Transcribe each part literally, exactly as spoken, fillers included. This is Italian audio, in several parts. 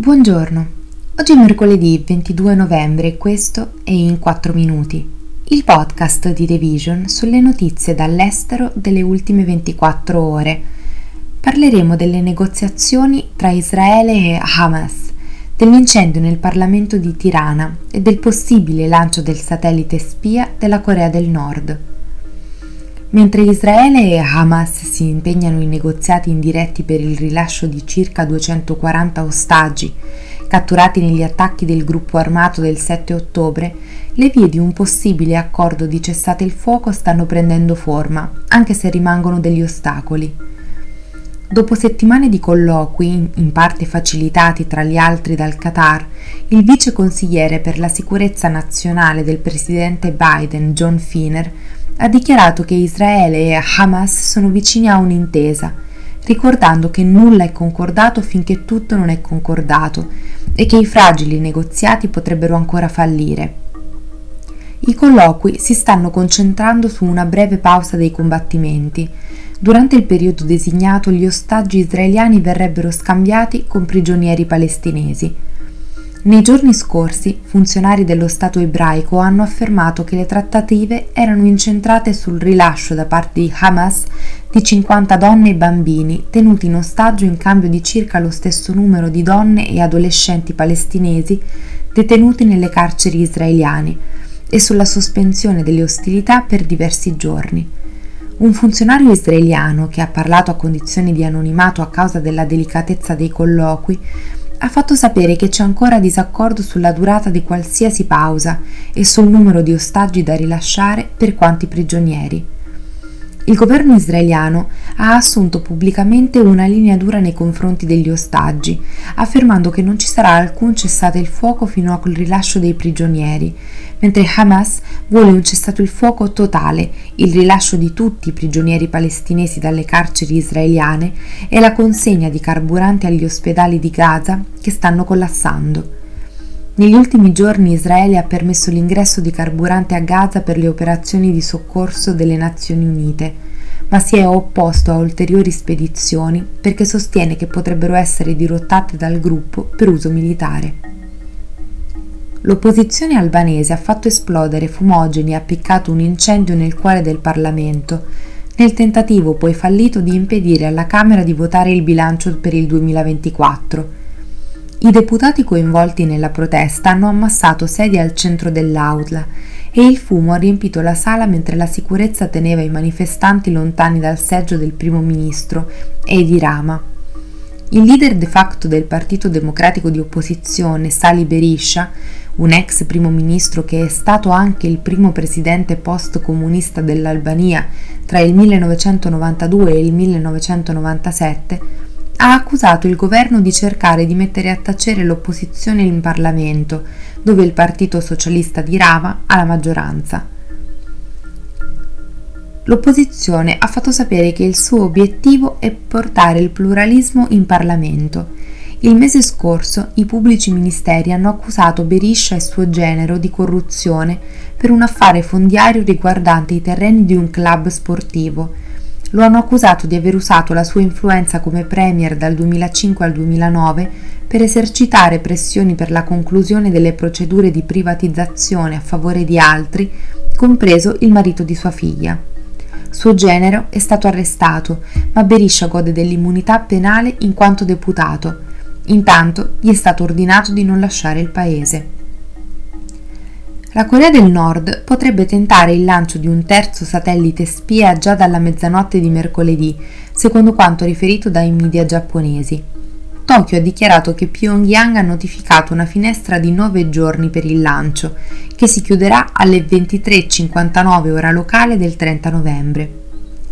Buongiorno, oggi è mercoledì ventidue novembre e questo è In quattro minuti, il podcast di The Vision sulle notizie dall'estero delle ultime ventiquattro ore. Parleremo delle negoziazioni tra Israele e Hamas, dell'incendio nel Parlamento di Tirana e del possibile lancio del satellite spia della Corea del Nord. Mentre Israele e Hamas si impegnano in negoziati indiretti per il rilascio di circa duecentoquaranta ostaggi catturati negli attacchi del gruppo armato del sette ottobre, le vie di un possibile accordo di cessate il fuoco stanno prendendo forma, anche se rimangono degli ostacoli. Dopo settimane di colloqui, in parte facilitati tra gli altri dal Qatar, il vice consigliere per la sicurezza nazionale del presidente Biden, John Finner, ha dichiarato che Israele e Hamas sono vicini a un'intesa, ricordando che nulla è concordato finché tutto non è concordato e che i fragili negoziati potrebbero ancora fallire. I colloqui si stanno concentrando su una breve pausa dei combattimenti. Durante il periodo designato gli ostaggi israeliani verrebbero scambiati con prigionieri palestinesi. Nei giorni scorsi, funzionari dello Stato ebraico hanno affermato che le trattative erano incentrate sul rilascio da parte di Hamas di cinquanta donne e bambini tenuti in ostaggio in cambio di circa lo stesso numero di donne e adolescenti palestinesi detenuti nelle carceri israeliane e sulla sospensione delle ostilità per diversi giorni. Un funzionario israeliano, che ha parlato a condizioni di anonimato a causa della delicatezza dei colloqui, ha fatto sapere che c'è ancora disaccordo sulla durata di qualsiasi pausa e sul numero di ostaggi da rilasciare per quanti prigionieri. Il governo israeliano ha assunto pubblicamente una linea dura nei confronti degli ostaggi, affermando che non ci sarà alcun cessate il fuoco fino al rilascio dei prigionieri, mentre Hamas vuole un cessato il fuoco totale, il rilascio di tutti i prigionieri palestinesi dalle carceri israeliane e la consegna di carburante agli ospedali di Gaza che stanno collassando. Negli ultimi giorni Israele ha permesso l'ingresso di carburante a Gaza per le operazioni di soccorso delle Nazioni Unite, ma si è opposto a ulteriori spedizioni perché sostiene che potrebbero essere dirottate dal gruppo per uso militare. L'opposizione albanese ha fatto esplodere fumogeni e appiccato un incendio nel cuore del Parlamento, nel tentativo poi fallito di impedire alla Camera di votare il bilancio per il duemilaventiquattro. I deputati coinvolti nella protesta hanno ammassato sedie al centro dell'aula e il fumo ha riempito la sala mentre la sicurezza teneva i manifestanti lontani dal seggio del primo ministro, Edi Rama. Il leader de facto del Partito Democratico di opposizione, Sali Berisha, un ex primo ministro che è stato anche il primo presidente post-comunista dell'Albania tra il millenovecentonovantadue e il millenovecentonovantasette, ha accusato il governo di cercare di mettere a tacere l'opposizione in Parlamento, dove il Partito Socialista di Rama ha la maggioranza. L'opposizione ha fatto sapere che il suo obiettivo è portare il pluralismo in Parlamento. Il mese scorso i pubblici ministeri hanno accusato Berisha e suo genero di corruzione per un affare fondiario riguardante i terreni di un club sportivo. Lo hanno accusato di aver usato la sua influenza come premier dal duemilacinque al duemilanove per esercitare pressioni per la conclusione delle procedure di privatizzazione a favore di altri, compreso il marito di sua figlia. Suo genero è stato arrestato, ma Berisha gode dell'immunità penale in quanto deputato. Intanto gli è stato ordinato di non lasciare il paese. La Corea del Nord potrebbe tentare il lancio di un terzo satellite spia già dalla mezzanotte di mercoledì, secondo quanto riferito dai media giapponesi. Tokyo ha dichiarato che Pyongyang ha notificato una finestra di nove giorni per il lancio, che si chiuderà alle ventitré e cinquantanove ora locale del trenta novembre.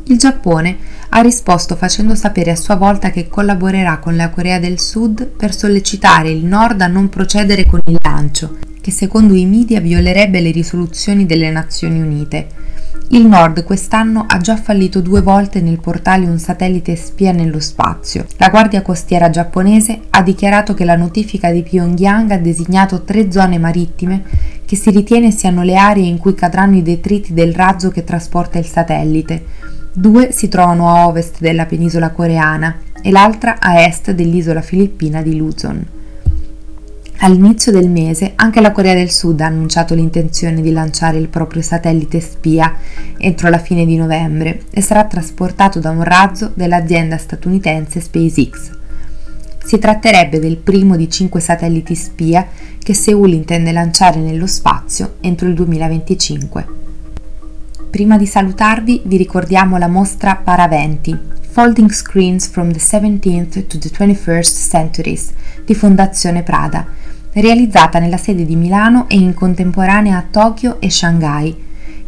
Il Giappone ha risposto facendo sapere a sua volta che collaborerà con la Corea del Sud per sollecitare il Nord a non procedere con il lancio, che secondo i media violerebbe le risoluzioni delle Nazioni Unite. Il Nord quest'anno ha già fallito due volte nel portare un satellite spia nello spazio. La Guardia Costiera giapponese ha dichiarato che la notifica di Pyongyang ha designato tre zone marittime che si ritiene siano le aree in cui cadranno i detriti del razzo che trasporta il satellite. Due si trovano a ovest della penisola coreana e l'altra a est dell'isola filippina di Luzon. All'inizio del mese anche la Corea del Sud ha annunciato l'intenzione di lanciare il proprio satellite spia entro la fine di novembre e sarà trasportato da un razzo dell'azienda statunitense SpaceX. Si tratterebbe del primo di cinque satelliti spia che Seul intende lanciare nello spazio entro il duemilaventicinque. Prima di salutarvi vi ricordiamo la mostra Paraventi, Folding Screens from the seventeenth to the twenty-first Centuries di Fondazione Prada, realizzata nella sede di Milano e in contemporanea a Tokyo e Shanghai,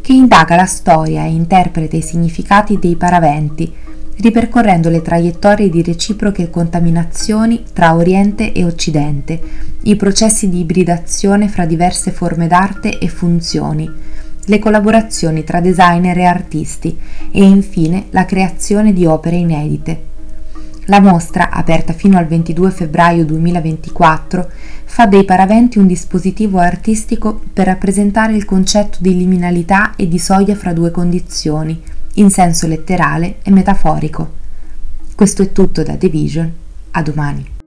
che indaga la storia e interpreta i significati dei paraventi, ripercorrendo le traiettorie di reciproche contaminazioni tra Oriente e Occidente, i processi di ibridazione fra diverse forme d'arte e funzioni, le collaborazioni tra designer e artisti e infine la creazione di opere inedite. La mostra, aperta fino al ventidue febbraio duemilaventiquattro, fa dei paraventi un dispositivo artistico per rappresentare il concetto di liminalità e di soglia fra due condizioni, in senso letterale e metaforico. Questo è tutto da The Vision, a domani.